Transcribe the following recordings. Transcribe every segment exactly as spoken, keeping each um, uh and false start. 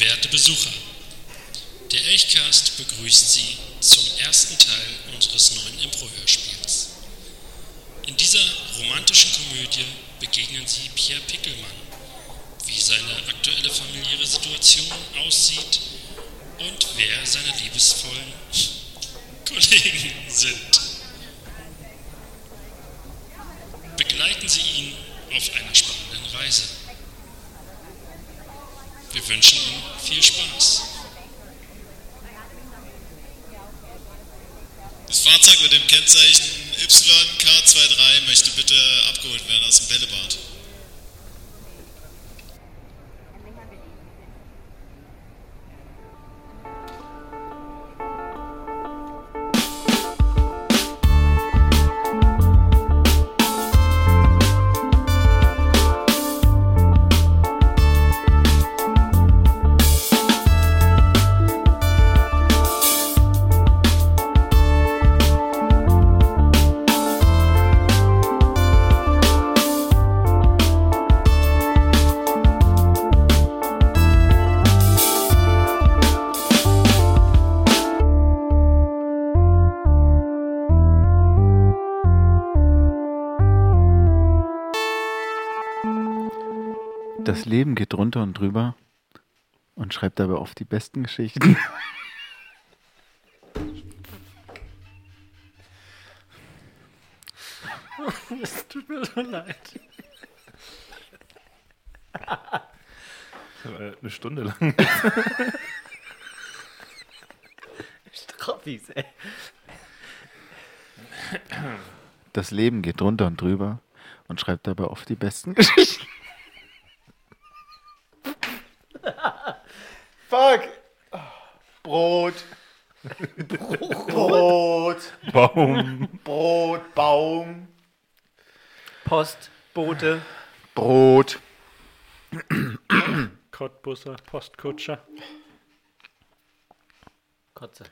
Werte Besucher, der Elchcast begrüßt Sie zum ersten Teil unseres neuen Impro-Hörspiels. In dieser romantischen Komödie begegnen Sie Pierre Pickelmann, wie seine aktuelle familiäre Situation aussieht und wer seine liebesvollen Kollegen sind. Begleiten Sie ihn auf einer spannenden Reise. Wir wünschen Ihnen viel Spaß. Das Fahrzeug mit dem Kennzeichen Y K dreiundzwanzig möchte bitte abgeholt werden aus dem Bällebad. Das Leben geht runter und drüber und schreibt dabei oft die besten Geschichten. Es tut mir so leid. Eine Stunde lang. Strophis, ey. Das Leben geht runter und drüber und schreibt dabei oft die besten Geschichten. Fuck! Brot. Brot. Brot. Baum. Brot, Baum. Post, Bote. Brot. Cottbusser, Postkutscher. Kotze.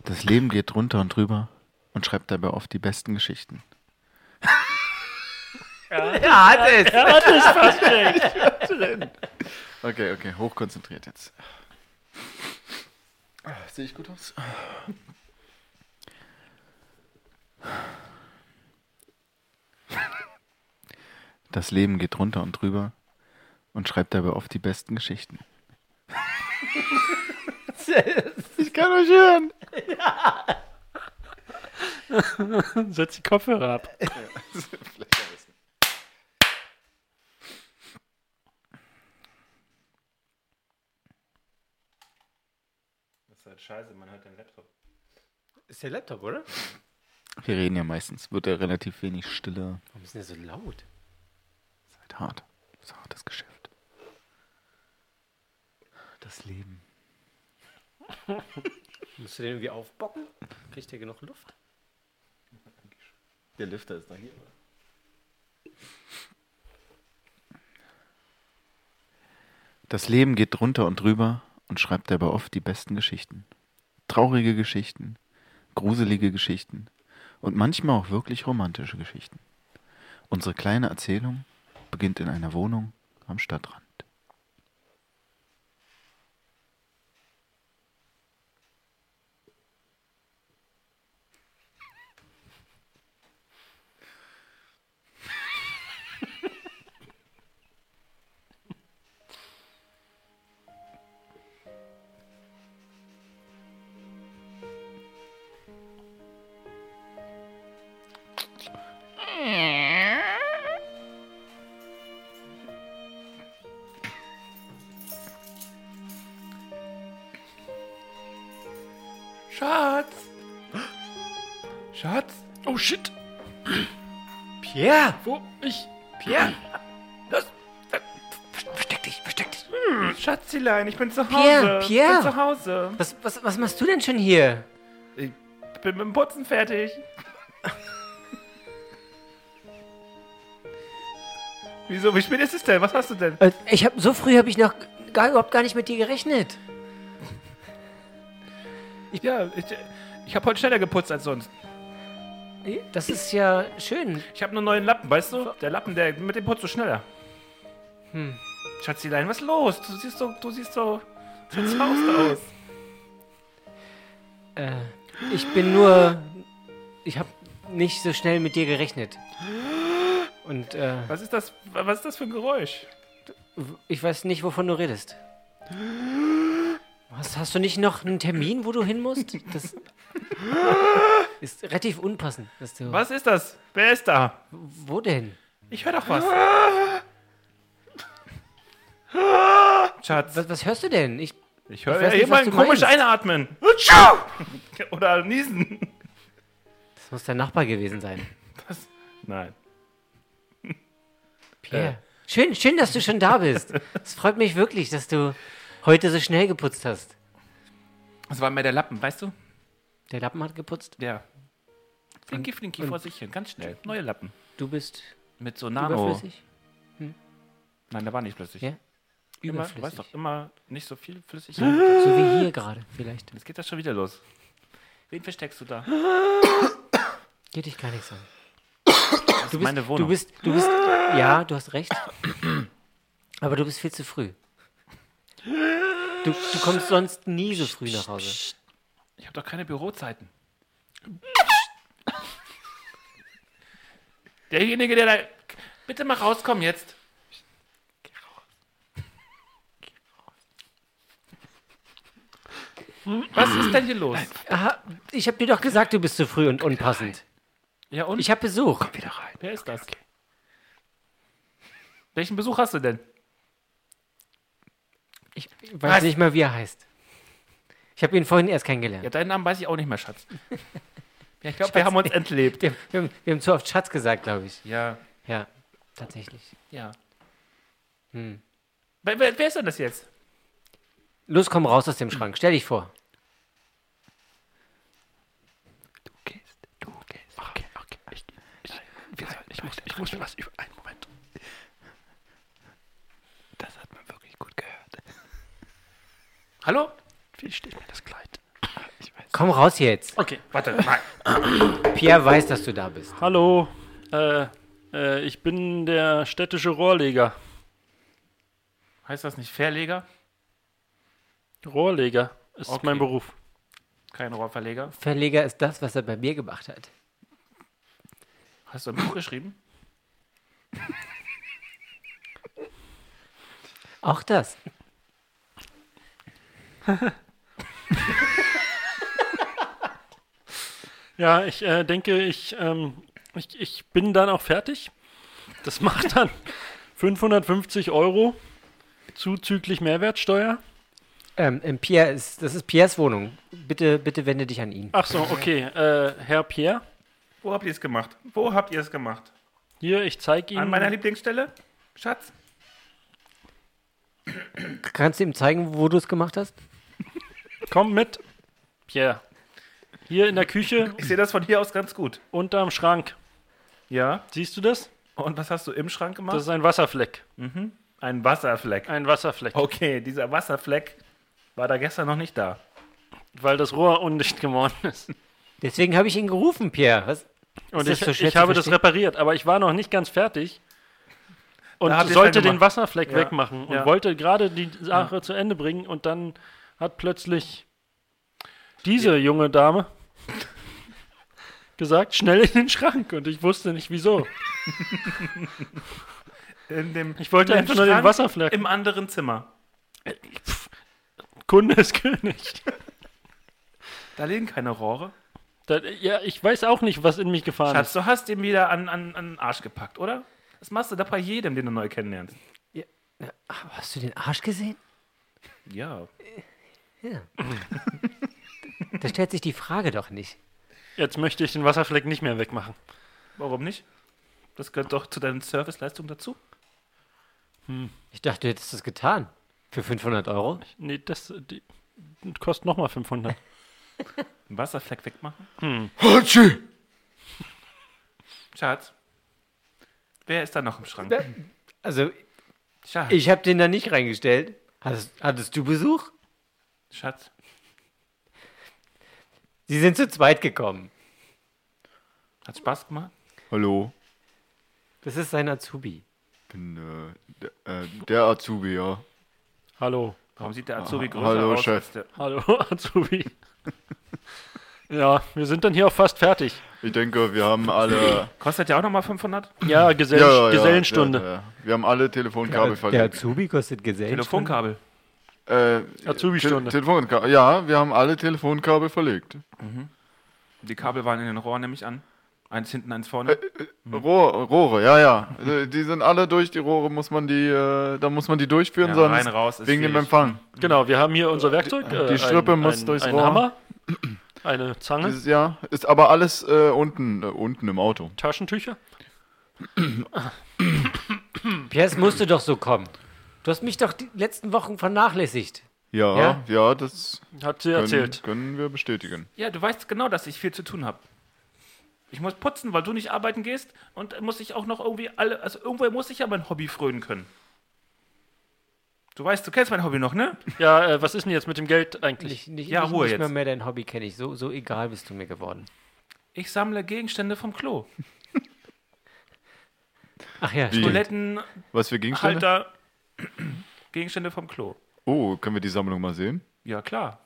Das Leben geht runter und drüber und schreibt dabei oft die besten Geschichten. Ja, er hat es! Er hat es fast drin. Okay, okay, hochkonzentriert jetzt. Sehe ich gut aus? Das Leben geht runter und drüber und schreibt dabei oft die besten Geschichten. Ich kann euch hören! Ja. Setz die Kopfhörer ab. Ja. Scheiße, man hört den Laptop. Ist der Laptop, oder? Wir reden ja meistens, wird ja relativ wenig stiller. Warum ist denn der so laut? Ist halt hart. Ist ein hartes Geschäft. Das Leben. Musst du den irgendwie aufbocken? Kriegt der genug Luft? Der Lüfter ist da hier, oder? Das Leben geht runter und drüber und schreibt dabei oft die besten Geschichten. Traurige Geschichten, gruselige Geschichten und manchmal auch wirklich romantische Geschichten. Unsere kleine Erzählung beginnt in einer Wohnung am Stadtrand. Schatz! Schatz! Oh shit! Pierre! Wo? Ich? Pierre! Los! Versteck dich, versteck dich! Hm, Schatzilein, ich bin zu Hause! Pierre, Pierre! Ich bin zu Hause! Was, was, was machst du denn schon hier? Ich bin mit dem Putzen fertig! Wieso? Wie spät ist es denn? Was hast du denn? Ich hab, so früh habe ich noch gar, überhaupt gar nicht mit dir gerechnet. Ich, ja, ich, ich habe heute schneller geputzt als sonst. Das ist ja schön. Ich habe einen neuen Lappen, weißt du? Der Lappen, der mit dem Putz so schneller. Hm. Schatzilein, was ist los? Du siehst so, du siehst so zerzaust aus. Äh, ich bin nur... Ich habe nicht so schnell mit dir gerechnet. Und, äh... Was ist das, was ist das für ein Geräusch? Ich weiß nicht, wovon du redest. Was, hast du nicht noch einen Termin, wo du hin musst? Das ist relativ unpassend. Dass du was ist das? Wer ist da? Wo denn? Ich höre doch was. Schatz. Was, was hörst du denn? Ich, ich höre jemanden komisch meinst. Einatmen. Oder niesen. Das muss dein Nachbar gewesen sein. Das, nein. Pierre. Äh. Schön, schön, dass du schon da bist. Es freut mich wirklich, dass du heute so schnell geputzt hast. Das war mir der Lappen, weißt du? Der Lappen hat geputzt? Ja. Flinky, flinky, vor sich hin, ganz schnell. Neue Lappen. Du bist mit so Nano. Überflüssig? Hm? Nein, der war nicht flüssig. Ja? Überflüssig. Immer, weißt doch, immer nicht so viel flüssig. Ja, so wie hier gerade, vielleicht. Jetzt geht das schon wieder los. Wen versteckst du da? Geht dich gar nichts an. Das du ist bist, meine Wohnung. Du bist, du bist, ja, du hast recht. Aber du bist viel zu früh. Du, du kommst sonst nie so früh nach Hause. Ich habe doch keine Bürozeiten. Derjenige, der da... Bitte mal rauskommen jetzt. Geh raus. Geh raus. Was ist denn hier los? Aha, ich habe dir doch gesagt, du bist zu früh und unpassend. Ja, und? Ich habe Besuch. Komm wieder rein. Wer ist das? Okay. Welchen Besuch hast du denn? Ich weiß Was? nicht mal, wie er heißt. Ich habe ihn vorhin erst kennengelernt. Ja, deinen Namen weiß ich auch nicht mehr, Schatz. Ja, ich glaube, wir haben uns entlebt. Wir, wir, haben, wir haben zu oft Schatz gesagt, glaube ich. Ja. Ja, tatsächlich. Ja. Hm. Wer, wer ist denn das jetzt? Los, komm raus aus dem Schrank. Hm. Stell dich vor. Ich muss mir was über... Einen Moment. Das hat man wirklich gut gehört. Hallo? Wie steht mir das Kleid? Ich weiß. Komm raus jetzt. Okay, warte. Nein. Pierre weiß, dass du da bist. Hallo. Äh, äh, ich bin der städtische Rohrleger. Heißt das nicht Verleger? Rohrleger ist okay. Mein Beruf. Kein Rohrverleger. Verleger ist das, was er bei mir gemacht hat. Hast du ein Buch geschrieben? Auch das. Ja, ich äh, denke, ich, ähm, ich, ich bin dann auch fertig. Das macht dann fünfhundertfünfzig Euro zuzüglich Mehrwertsteuer. Ähm, ähm, Pierre ist, das ist Pierres Wohnung. Bitte, bitte wende dich an ihn. Ach so, okay. Äh, Herr Pierre. Wo habt ihr es gemacht? Wo habt ihr es gemacht? Hier, ich zeige Ihnen... An meiner Lieblingsstelle, Schatz. Kannst du ihm zeigen, wo du es gemacht hast? Komm mit, Pierre. Hier in der Küche. Ich sehe das von hier aus ganz gut. Unterm Schrank. Ja. Siehst du das? Und was hast du im Schrank gemacht? Das ist ein Wasserfleck. Mhm. Ein Wasserfleck. Ein Wasserfleck. Okay, dieser Wasserfleck war da gestern noch nicht da. Weil das Rohr undicht geworden ist. Deswegen habe ich ihn gerufen, Pierre. Was? Und ich, so ich habe das repariert, aber ich war noch nicht ganz fertig und sollte den Wasserfleck ja. wegmachen und ja. wollte gerade die Sache ja. zu Ende bringen und dann hat plötzlich diese ja. junge Dame gesagt, schnell in den Schrank und ich wusste nicht, wieso. in dem, ich wollte in einfach dem nur den Wasserfleck. Im anderen Zimmer. Pff, Kunde ist König. Da liegen keine Rohre. Das, ja, ich weiß auch nicht, was in mich gefahren Schatz, ist. Schatz, du hast ihn wieder an, an, an den Arsch gepackt, oder? Das machst du da bei jedem, den du neu kennenlernst. Ja. Hast du den Arsch gesehen? Ja. Ja. Da stellt sich die Frage doch nicht. Jetzt möchte ich den Wasserfleck nicht mehr wegmachen. Warum nicht? Das gehört doch zu deinen Serviceleistungen dazu. Hm. Ich dachte, du hättest das getan. Für fünfhundert Euro? Nee, das die, kostet nochmal fünfhundert. Einen Wasserfleck wegmachen? Hm. Hatschi! Schatz, wer ist da noch im Schrank? Da, also, Schatz. Ich habe den da nicht reingestellt. Hattest, hattest du Besuch? Schatz. Sie sind zu zweit gekommen. Hat Spaß gemacht? Hallo. Das ist sein Azubi. Bin, äh, der, äh, der Azubi, ja. Hallo. Warum sieht der Azubi ah, größer hallo, aus? Chef. Als der hallo, Azubi. Ja, wir sind dann hier auch fast fertig. Ich denke, wir haben alle... Kostet ja auch nochmal fünfhundert? Ja, Gesell- ja, ja Gesellenstunde. Ja, ja. Wir haben alle Telefonkabel ja, verlinkt. Der Azubi kostet Gesellenstunde? Telefonkabel. Äh, Azubi-Stunde. Te- Telefonka- ja, wir haben alle Telefonkabel verlegt. Mhm. Die Kabel waren in den Rohren, nehme ich an. Eins hinten, eins vorne. Äh, äh, mhm. Rohre, Rohre, ja, ja. Die sind alle durch, die Rohre muss man die, äh, da muss man die durchführen, ja, sonst rein, raus, wegen schwierig. Dem Empfang. Genau, wir haben hier unser Werkzeug. Die, äh, die Strippe ein, muss ein, durchs ein Rohr. Ein Hammer. Eine Zange. Dieses, ja, ist aber alles äh, unten, äh, unten im Auto. Taschentücher? Pierre, es musste doch so kommen. Du hast mich doch die letzten Wochen vernachlässigt. Ja, ja, ja das hat sie können, erzählt. Können wir bestätigen. Ja, du weißt genau, dass ich viel zu tun habe. Ich muss putzen, weil du nicht arbeiten gehst und muss ich auch noch irgendwie alle, also irgendwo muss ich ja mein Hobby frönen können. Du weißt, du kennst mein Hobby noch, ne? Ja, äh, was ist denn jetzt mit dem Geld eigentlich? Nicht, nicht, ja, nicht, Ruhe nicht jetzt. Mehr mehr dein Hobby kenne ich. So, so egal bist du mir geworden. Ich sammle Gegenstände vom Klo. Ach ja, die, Toiletten, was für Gegenstände? Halter, Gegenstände vom Klo. Oh, können wir die Sammlung mal sehen? Ja, klar.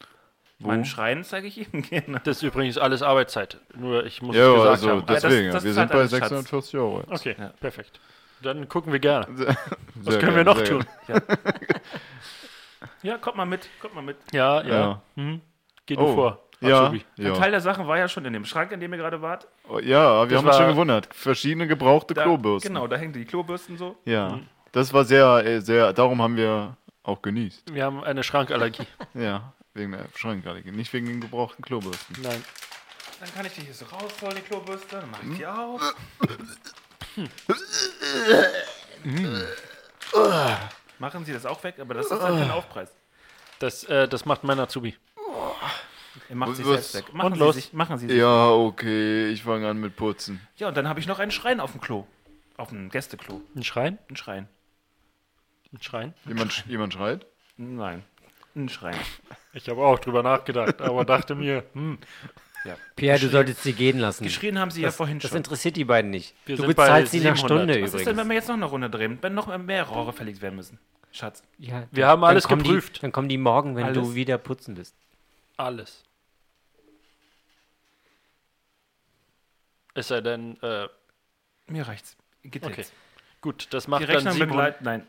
Wo? Meinen Schrein zeige ich Ihnen gerne. Das ist übrigens alles Arbeitszeit. Nur ich muss ja, es gesagt also haben. Deswegen, ja, das, das wir sind bei sechshundertvierzig Schatz. Euro. Okay, ja. Perfekt. Dann gucken wir gerne. Sehr, was können wir noch tun? Ja. Ja, kommt mal mit, kommt mal mit. Ja, ja. ja. Hm. Geh du oh, vor. Ja, ja. Ein Teil der Sachen war ja schon in dem Schrank, in dem ihr gerade wart. Oh, ja, wir das haben uns schon gewundert. Verschiedene gebrauchte da, Klobürsten. Genau, da hängen die Klobürsten so. Ja, mhm. Das war sehr, sehr, darum haben wir auch genießt. Wir haben eine Schrankallergie. Ja, wegen der Schrankallergie, nicht wegen den gebrauchten Klobürsten. Nein. Dann kann ich die hier so rausholen, die Klobürste, dann mache ich die auf. Hm. Mm. Machen Sie das auch weg, aber das ist halt kein Aufpreis. Das, äh, das macht mein Azubi. Er macht sich selbst weg. Machen und Sie los. Sich, machen Sie ja, weg. Okay, ich fange an mit Putzen. Ja, und dann habe ich noch einen Schrein auf dem Klo. Auf dem Gästeklo. Ein Schrein? Ein Schrein. Ein Schrein? Jemand, Schrein. Jemand schreit? Nein, ein Schrein. Ich habe auch drüber nachgedacht, aber dachte mir, hm. Ja. Pierre, geschrien. Du solltest sie gehen lassen. Geschrien haben sie das, ja vorhin das schon. Das interessiert die beiden nicht. Wir du bezahlst sie nach Stunde übrigens. Was ist denn, wenn wir jetzt noch eine Runde drehen? Wenn noch mehr Rohre verlegt werden müssen? Schatz. Ja, wir haben alles geprüft. Die, dann kommen die morgen, wenn alles. Du wieder putzen bist. Alles. Es sei denn, äh... Mir reicht's. Geht okay. Jetzt. Gut, das macht die dann siebenhundert... Nein.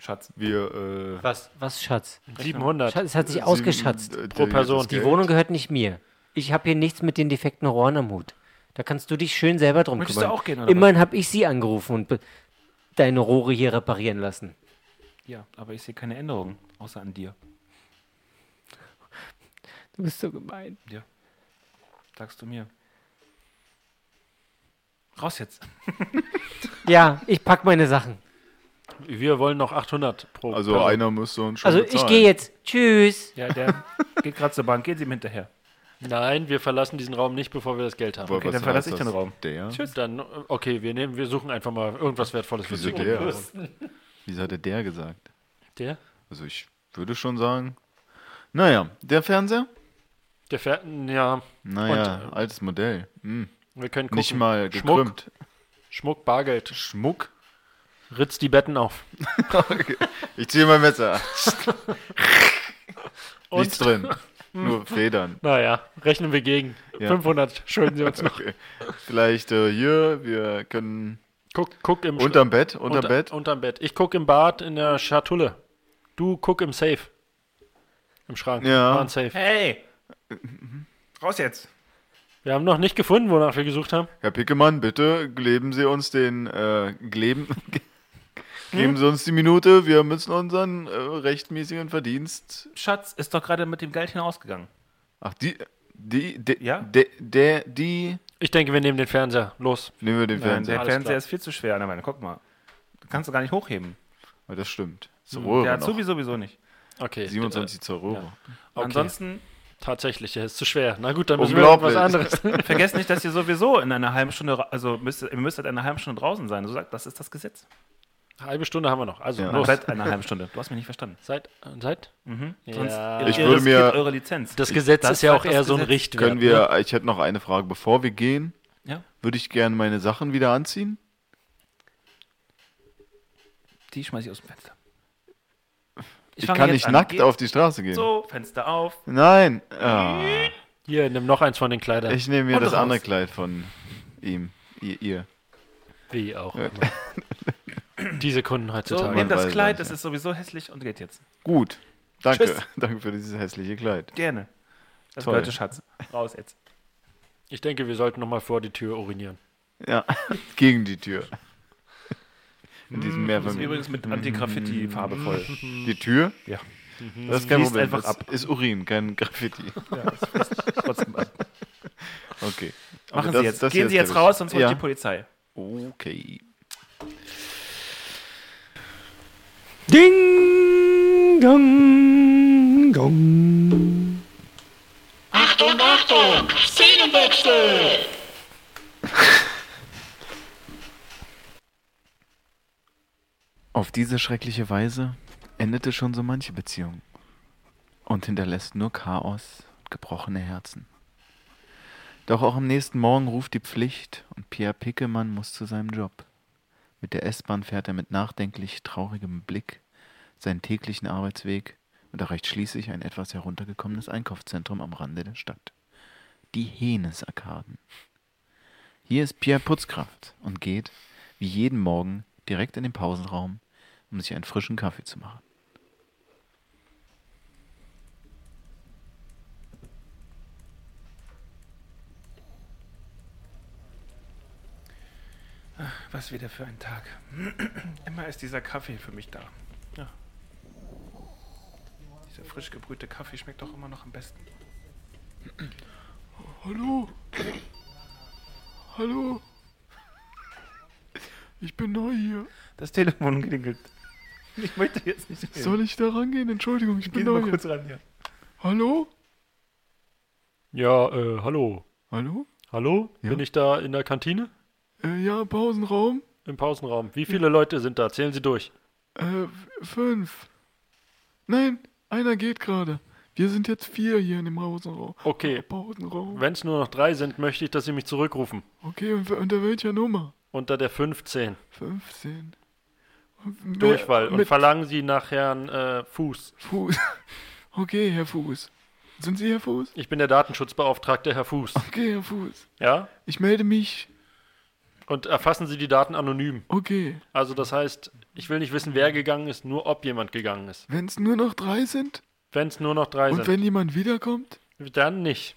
Schatz. Wir, äh... Was, was Schatz? siebenhundert. Schatz, es hat sich ausgeschatzt. Sieben, äh, pro Person. Die Wohnung gehört nicht mir. Ich habe hier nichts mit den defekten Rohren am Hut. Da kannst du dich schön selber drum möchtest kümmern. Du auch gehen, oder immerhin habe ich sie angerufen und be- deine Rohre hier reparieren lassen. Ja, aber ich sehe keine Änderungen, außer an dir. Du bist so gemein. Ja, sagst du mir. Raus jetzt. Ja, ich pack meine Sachen. Wir wollen noch achthundert pro. Also Person. Einer müsste uns schon also bezahlen. Ich gehe jetzt. Tschüss. Ja, der geht gerade zur Bank. Geht ihm hinterher. Nein, wir verlassen diesen Raum nicht, bevor wir das Geld haben. Okay, dann verlasse ich den Raum. Der? Tschüss. Dann, okay, wir nehmen, wir suchen einfach mal irgendwas Wertvolles für Sie. Wieso hat er der gesagt? Der? Also ich würde schon sagen, naja, der Fernseher? Der Fernseher, ja. Naja, und, äh, altes Modell. Hm. Wir können gucken. Nicht mal gekrümmt. Schmuck, Schmuck, Bargeld. Schmuck? Ritz die Betten auf. Okay. Ich ziehe mein Messer. Nichts drin. Nur Federn. Naja, rechnen wir gegen. Ja. fünfhundert schulden Sie uns noch. Okay. Vielleicht äh, hier, wir können... Guck, guck im... Unterm Sch- Bett, unterm unter, Bett. Unterm Bett. Ich guck im Bad in der Schatulle. Du guck im Safe. Im Schrank. Ja. Im Safe. Hey! Raus jetzt! Wir haben noch nicht gefunden, wonach wir gesucht haben. Herr Pickelmann, bitte geben Sie uns den... Äh, geben, geben Sie uns die Minute, wir müssen unseren äh, rechtmäßigen Verdienst... Schatz, ist doch gerade mit dem Geld hinausgegangen. Ach, die... Die... De, ja? De, de, die... Ich denke, wir nehmen den Fernseher. Los. Nehmen wir den Nein, Fernseher. Der Alles Fernseher klar. Ist viel zu schwer. Na, meine, guck mal. Du kannst du gar nicht hochheben. Aber das stimmt. Zur Röhre der hat sowieso, sowieso nicht. Okay. siebenundzwanzig zur Röhre. Ja. Okay. Ansonsten... Tatsächlich, ja, ist zu schwer. Na gut, dann müssen wir was anderes. Vergesst nicht, dass ihr sowieso in einer halben Stunde... Also, müsst, ihr müsst halt eine halbe Stunde draußen sein. So, das ist das Gesetz. Halbe Stunde haben wir noch. Also ja. Los. Seit einer halben Stunde. Du hast mich nicht verstanden. Seit? Seit? Mhm. Ja. Ich würde mir eure Lizenz. Das Gesetz ich, das ist ja auch eher so ein Richtwert. Können wir? Ne? Ich hätte noch eine Frage, bevor wir gehen. ja. würde ich gerne meine Sachen wieder anziehen. Die schmeiße ich aus dem Fenster. Ich, ich kann nicht an. nackt Geht. auf die Straße gehen. So, Fenster auf. Nein. Ah. Hier, nimm noch eins von den Kleidern. Ich nehme mir Und das raus. andere Kleid von ihm. Ihr. ihr. Wie auch immer. Diese Kunden heutzutage. So, nimm das Kleid, das ist sowieso hässlich und geht jetzt. Gut, danke. Tschüss. Danke für dieses hässliche Kleid. Gerne. Das gehört Schatz. Raus jetzt. Ich denke, wir sollten nochmal vor die Tür urinieren. Ja, gegen die Tür. In diesem Mehrfamilien. Das ist übrigens mit Anti-Graffiti-Farbe voll. Die Tür? Ja. Das, das ist kein Problem. Einfach das ab. Ist Urin, kein Graffiti. Ja, das fließt trotzdem ab. Okay. Machen das, Sie jetzt. Das Gehen Sie jetzt raus, sonst holt ja. die Polizei. Okay. Ding, dong, dong. Achtung, Achtung, Szenenwechsel! Auf diese schreckliche Weise endete schon so manche Beziehung und hinterlässt nur Chaos und gebrochene Herzen. Doch auch am nächsten Morgen ruft die Pflicht und Pierre Pickelmann muss zu seinem Job. Mit der S-Bahn fährt er mit nachdenklich traurigem Blick seinen täglichen Arbeitsweg und erreicht schließlich ein etwas heruntergekommenes Einkaufszentrum am Rande der Stadt. Die Hoeneß-Arkaden. Hier ist Pierre Putzkraft und geht, wie jeden Morgen, direkt in den Pausenraum, um sich einen frischen Kaffee zu machen. Ach, was wieder für ein Tag. Immer ist dieser Kaffee für mich da. Ja. Dieser frisch gebrühte Kaffee schmeckt doch immer noch am besten. Hallo. Hallo. Ich bin neu hier. Das Telefon klingelt. Ich möchte jetzt nicht reden. Soll ich da rangehen? Entschuldigung, ich bin neu. Geh mal kurz ran hier. Hallo? Ja, äh, hallo. Hallo? Hallo? Ja. Bin ich da in der Kantine? Äh, ja, im Pausenraum. Im Pausenraum. Wie viele ja. Leute sind da? Zählen Sie durch. Äh, fünf. Nein, einer geht gerade. Wir sind jetzt vier hier in dem Pausenraum. Okay. Pausenraum. Wenn es nur noch drei sind, möchte ich, dass Sie mich zurückrufen. Okay, und unter welcher Nummer? Unter der fünfzehn. fünfzehn. Und Durchfall. Und verlangen Sie nach Herrn äh, Fuß. Fuß. Okay, Herr Fuß. Sind Sie Herr Fuß? Ich bin der Datenschutzbeauftragte, Herr Fuß. Okay, Herr Fuß. Ja? Ich melde mich. Und erfassen Sie die Daten anonym. Okay. Also das heißt, ich will nicht wissen, wer gegangen ist, nur ob jemand gegangen ist. Wenn es nur noch drei sind? Wenn es nur noch drei sind. Und wenn jemand wiederkommt? Dann nicht.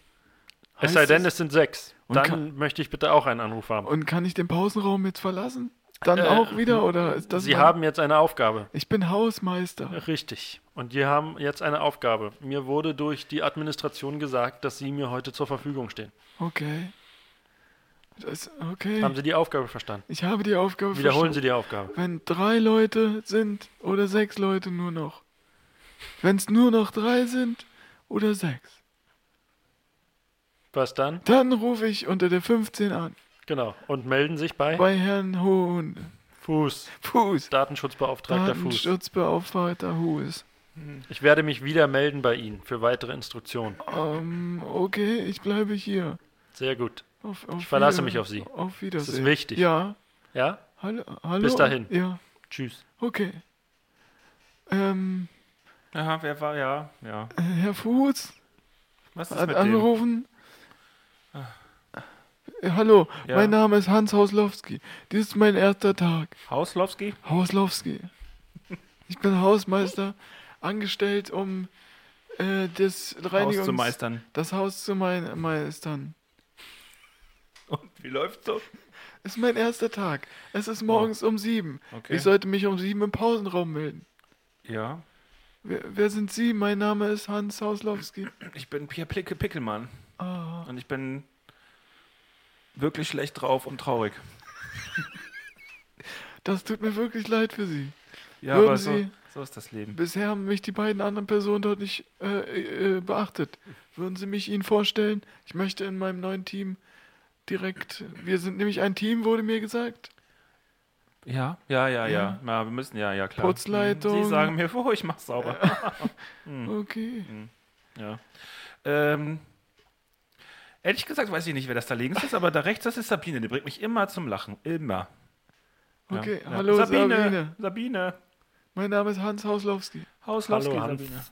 Es sei denn, es sind sechs. Und Dann kann, möchte ich bitte auch einen Anruf haben. Und kann ich den Pausenraum jetzt verlassen? Dann äh, auch wieder? Oder ist das Sie mal? Haben jetzt eine Aufgabe. Ich bin Hausmeister. Richtig. Und wir haben jetzt eine Aufgabe. Mir wurde durch die Administration gesagt, dass Sie mir heute zur Verfügung stehen. Okay. Das, okay. Haben Sie die Aufgabe verstanden? Ich habe die Aufgabe Wiederholen verstanden. Wiederholen Sie die Aufgabe. Wenn drei Leute sind oder sechs Leute nur noch. Wenn es nur noch drei sind oder sechs. Was dann? Dann rufe ich unter der fünfzehn an. Genau. Und melden sich bei? Bei Herrn Hohn. Fuß. Fuß. Datenschutzbeauftragter Fuß. Datenschutzbeauftragter Fuß. Ich werde mich wieder melden bei Ihnen für weitere Instruktionen. Ähm, um, okay, ich bleibe hier. Sehr gut. Auf, auf ich verlasse wieder, mich auf Sie. Auf Wiedersehen. Das ist wichtig. Ja. Ja? Hallo? hallo Bis dahin. Ja. Tschüss. Okay. Ähm. Aha, wer war? Ja. ja. Herr Fuß. Was ist hat mit dem? Angerufen. Hallo, ja. Mein Name ist Hans Hauslowski. Dies ist mein erster Tag. Hauslowski? Hauslowski. Ich bin Hausmeister, angestellt, um äh, das Reinigungs... Haus zu meistern. Das Haus zu mein- meistern. Und wie läuft's so? Es ist mein erster Tag. Es ist morgens oh. um sieben. Okay. Ich sollte mich um sieben im Pausenraum melden. Ja. Wer, wer sind Sie? Mein Name ist Hans Hauslowski. Ich bin Pierre Pickelmann. Oh. Und ich bin wirklich schlecht drauf und traurig. Das tut mir wirklich leid für Sie. Ja, Würden aber so, Sie, so ist das Leben. Bisher haben mich die beiden anderen Personen dort nicht äh, äh, beachtet. Würden Sie mich Ihnen vorstellen? Ich möchte in meinem neuen Team direkt... Wir sind nämlich ein Team, wurde mir gesagt. Ja, ja, ja, ja. ja wir müssen, ja, ja, klar. Putzleitung. Sie sagen mir, oh, ich mach's sauber. Okay. Ja. Ähm... Ehrlich gesagt weiß ich nicht, wer das da links ist, aber da rechts, das ist Sabine. Die bringt mich immer zum Lachen. Immer. Okay, ja, hallo ja. Sabine, Sabine. Sabine. Mein Name ist Hans Hauslowski. Hauslowski, hallo, Hans.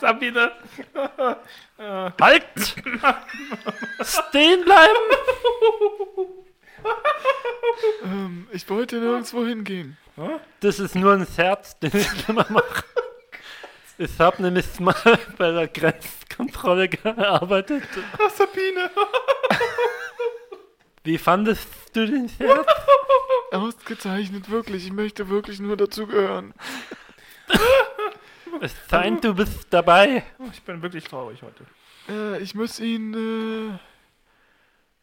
Sabine. Sabine. Halt! Stehen bleiben! ähm, ich wollte nirgendwo hingehen. Das ist nur ein Scherz, den ich immer mache. Ich habe nämlich mal bei der Grenzkontrolle gearbeitet. Ach, Sabine. Wie fandest du den Scherz? Ausgezeichnet, wirklich. Ich möchte wirklich nur dazugehören. Es scheint, du bist dabei. Ich bin wirklich traurig heute. Äh, ich muss ihn... Äh,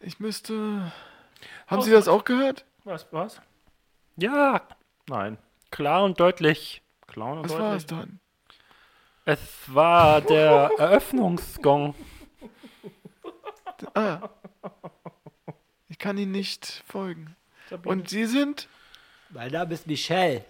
ich müsste... Haben oh, Sie das auch gehört? Was, was? Ja. Nein. Klar und deutlich. Klar und was deutlich. Was war es dann? Es war der Eröffnungsgong. Ah. Ich kann Ihnen nicht folgen. Und Sie sind? Mein Name ist Michelle.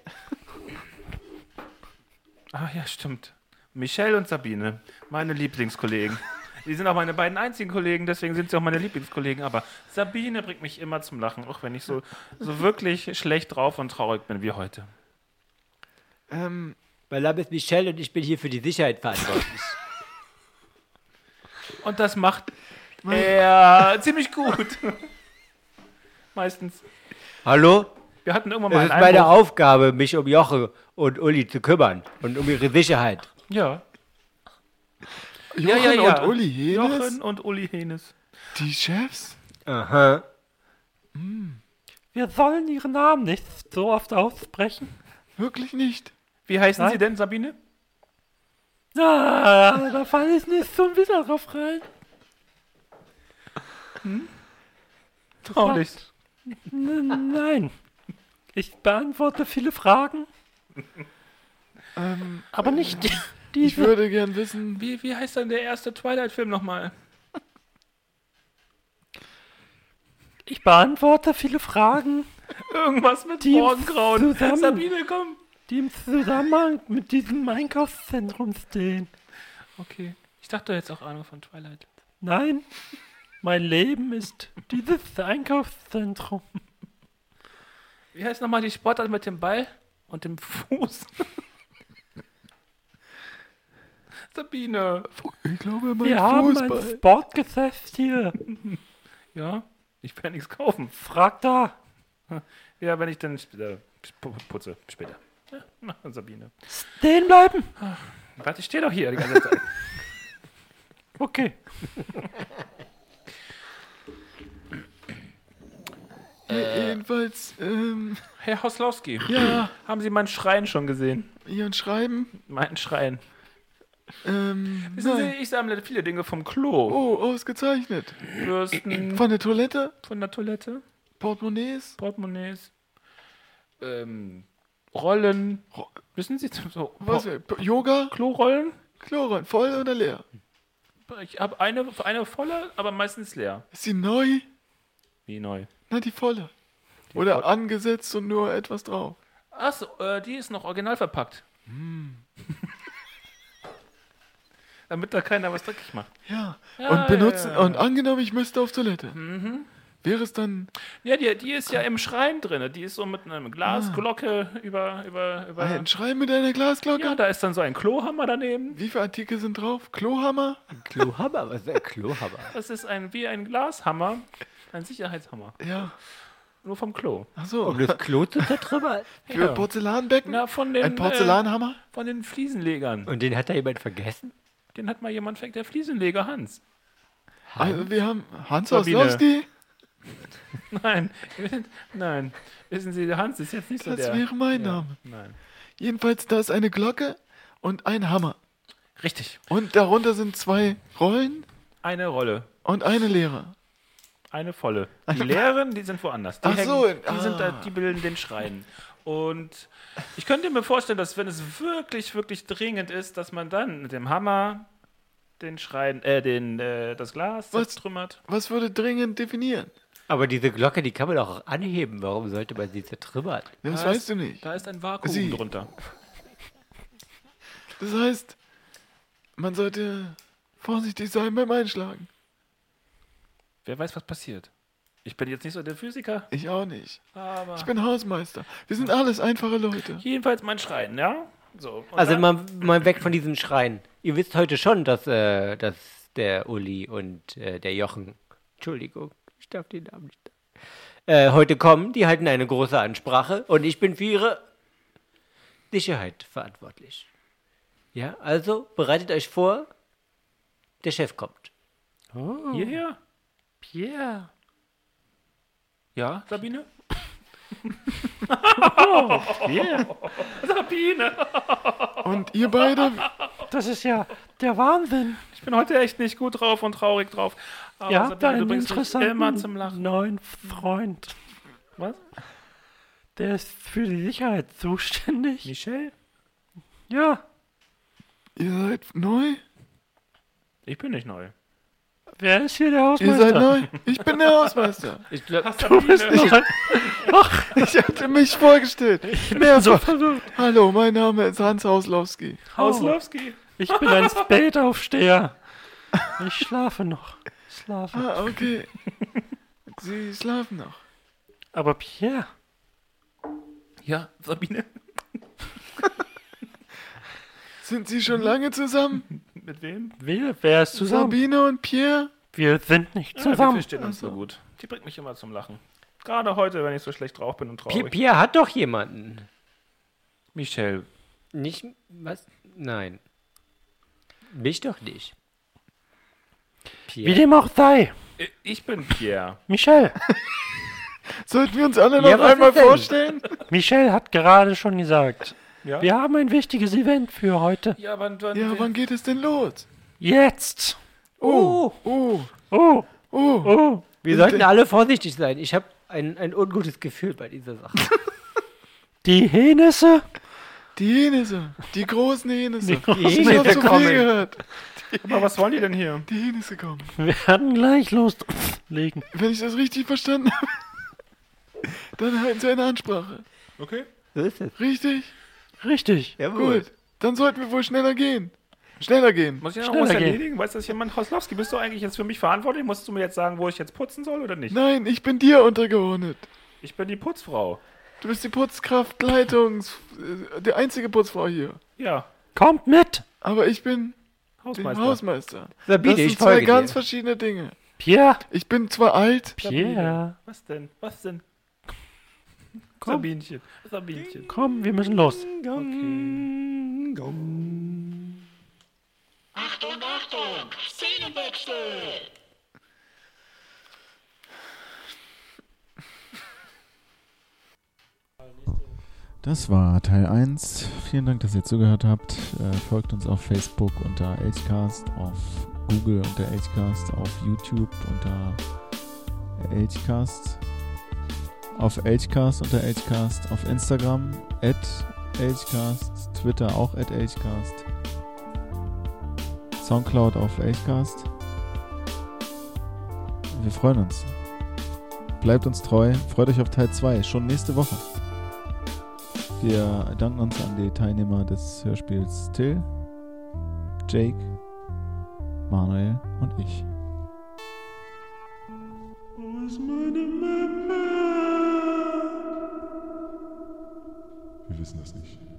Ah ja, stimmt. Michelle und Sabine, meine Lieblingskollegen. Die sind auch meine beiden einzigen Kollegen, deswegen sind sie auch meine Lieblingskollegen. Aber Sabine bringt mich immer zum Lachen, auch wenn ich so, so wirklich schlecht drauf und traurig bin wie heute. Ähm, mein Name ist Michelle und ich bin hier für die Sicherheit verantwortlich. Und das macht er ziemlich gut. Meistens. Hallo? Wir hatten irgendwann mal einen. Es ist meine Einbruch. Aufgabe, mich um Joche und Uli zu kümmern und um ihre Sicherheit. Ja. Jochen ja, ja, ja. und Uli Hoeneß? Jochen und Uli Hoeneß. Die Chefs? Aha. Mm. Wir sollen ihren Namen nicht so oft aussprechen. Wirklich nicht. Wie heißen Nein. Sie denn, Sabine? Ah, da falle ich nicht schon wieder drauf rein. Hm? Auch nicht. Nein. Ich beantworte viele Fragen. Ähm, aber nicht... Ähm. Diese. Ich würde gern wissen, wie, wie heißt denn der erste Twilight-Film nochmal? Ich beantworte viele Fragen. Irgendwas mit Morgengrauen. Sabine, komm. Die im Zusammenhang mit diesem Einkaufszentrum stehen. Okay. Ich dachte jetzt auch Ahnung von Twilight. Nein. Mein Leben ist dieses Einkaufszentrum. Wie heißt nochmal die Sportart mit dem Ball und dem Fuß? Sabine. Ich glaube, er meint Wir Fußball. haben ein Sportgeschäft hier. Ja, ich werde nichts kaufen. Frag da. Ja, wenn ich dann später putze. Später. Ja, Sabine. Stehen bleiben. Warte, ich stehe doch hier die ganze Zeit. Okay. äh, jedenfalls, ähm... Herr Hauslowski. Ja. Haben Sie meinen Schrein schon gesehen? Ihren Schreiben? Meinen Schrein. Ähm, Wissen Sie, ich sammle viele Dinge vom Klo. Oh, ausgezeichnet. Bürsten. Von der Toilette? Von der Toilette. Portemonnaies? Portemonnaies. Ähm, Rollen. Ro- Wissen Sie so? Was? P- Yoga? Klorollen? Klorollen, voll oder leer? Ich habe eine, eine volle, aber meistens leer. Ist die neu? Wie neu? Na, die volle. Die oder voll- angesetzt und nur etwas drauf. Achso, äh, die ist noch original verpackt. Hm. Damit da keiner was dreckig macht. Ja, ja und benutzen, ja, ja. Und angenommen, ich müsste auf Toilette. Mhm. Wäre es dann... Ja, die, die ist ja im Schrein drin. Die ist so mit einer Glasglocke ah. über, über, über... Ein Schrein mit einer Glasglocke? Ja, da ist dann so ein Klohammer daneben. Wie viele Artikel sind drauf? Klohammer? Klohammer? Was ist der Klohammer? Das ist ein wie ein Glashammer, ein Sicherheitshammer. Ja. Nur vom Klo. Ach so. Und das Klo tut da drüber. Für ja. Porzellanbecken? Na, von den, ein Porzellanhammer? Äh, von den Fliesenlegern. Und den hat da jemand vergessen? Den hat mal jemand weg, der Fliesenleger Hans. Hans? Also wir haben Hans Hauslowski? Nein, nein. Wissen Sie, der Hans ist jetzt nicht das so der... Das wäre mein ja, Name. Nein. Jedenfalls, da ist eine Glocke und ein Hammer. Richtig. Und darunter sind zwei Rollen. Eine Rolle. Und eine leere. Eine volle. Die leeren, die sind woanders. Die Ach hängen, so. Die, ah. sind da, die bilden den Schrein. Und ich könnte mir vorstellen, dass wenn es wirklich, wirklich dringend ist, dass man dann mit dem Hammer den Schrein, äh, den, äh, das Glas zertrümmert. Was, was würde dringend definieren? Aber diese Glocke, die kann man doch auch anheben. Warum sollte man sie zertrümmern? Das da weißt ist, du nicht. Da ist ein Vakuum sie. drunter. Das heißt, Man sollte vorsichtig sein beim Einschlagen. Wer weiß, was passiert. Ich bin jetzt nicht so der Physiker. Ich auch nicht. Aber ich bin Hausmeister. Wir sind alles einfache Leute. Jedenfalls mein Schreien, ja? So, also mal, mal weg von diesem Schreien. Ihr wisst heute schon, dass, äh, dass der Uli und äh, der Jochen, Entschuldigung, ich darf den Namen nicht äh, heute kommen, die halten eine große Ansprache und ich bin für ihre Sicherheit verantwortlich. Ja, also bereitet euch vor, der Chef kommt. Oh. Hierher? Pierre. Ja, Sabine? Oh, yeah. Sabine! Und ihr beide? Das ist ja der Wahnsinn. Ich bin heute echt nicht gut drauf und traurig drauf. Aber ja, Sabine, du bringst mich immer zum Lachen. Neuen Freund. Was? Der ist für die Sicherheit zuständig. Michel? Ja. Ihr seid neu? Ich bin nicht neu. Wer ist hier der Hausmeister? Ihr seid neu? Ich bin der Hausmeister. Ich glaub, du bist neu. Ach, ich hatte mich vorgestellt. Ich bin so versucht. Hallo, mein Name ist Hans Hauslowski. Hauslowski? Ich bin ein Spätaufsteher. Ich schlafe noch. Schlafe. Ah, okay. Sie schlafen noch. Aber Pierre? Ja, Sabine? Sind Sie schon lange zusammen? Mit wem? Wer, wer ist zusammen? Sabine und Pierre? Wir sind nicht zusammen. Ja, wir verstehen uns so gut. Die bringt mich immer zum Lachen. Gerade heute, wenn ich so schlecht drauf bin und traurig. Pierre hat doch jemanden. Michel. Nicht, was? Nein. Mich doch nicht. Pierre. Wie dem auch sei. Ich bin Pierre. Michel. Sollten wir uns alle noch ja, einmal vorstellen? Michel hat gerade schon gesagt. Ja? Wir haben ein wichtiges Event für heute. Ja, wann, wann, ja, wann geht es denn los? Jetzt. Oh, oh, oh, oh. oh. Wir und sollten äh, alle vorsichtig sein. Ich habe ein, ein ungutes Gefühl bei dieser Sache. Die Hähnisse? Die Hähnisse. Die großen Hähnisse. Die großen ich habe zu kommen. Viel gehört. Die, aber was wollen die denn hier? Die Hähnisse kommen. Wir werden gleich loslegen. Wenn ich das richtig verstanden habe, dann halten sie eine Ansprache. Okay. So ist es. Richtig? Richtig. Jawohl. Gut. Dann sollten wir wohl schneller gehen. Schneller gehen. Muss ich noch was erledigen? Weißt du, dass jemand Hauslowski, bist du eigentlich jetzt für mich verantwortlich? Musst du mir jetzt sagen, wo ich jetzt putzen soll oder nicht? Nein, ich bin dir untergeordnet. Ich bin die Putzfrau. Du bist die Putzkraft, Leitungs... die einzige Putzfrau hier. Ja. Kommt mit! Aber ich bin... Hausmeister. Hausmeister. Sabine, das sind ich zwei ganz dir. Verschiedene Dinge. Pierre! Ich bin zwar alt... Pierre! Sabine. Was denn? Was denn? Komm. Sabinchen. Sabinchen. Komm, wir müssen los. Okay. Komm. Achtung, Achtung! Szenenwechsel! Das war Teil eins. Vielen Dank, dass ihr zugehört habt. Äh, folgt uns auf Facebook unter Elchcast, auf Google unter Elchcast, auf YouTube unter Elchcast, auf Elchcast unter Elchcast, auf Instagram at Elchcast, Twitter auch at Elchcast. Soundcloud auf Elchcast. Wir freuen uns. Bleibt uns treu. Freut euch auf Teil zwei. Schon nächste Woche. Wir danken uns an die Teilnehmer des Hörspiels Till, Jake, Manuel und ich. Wo ist meine Mama? Wir wissen das nicht.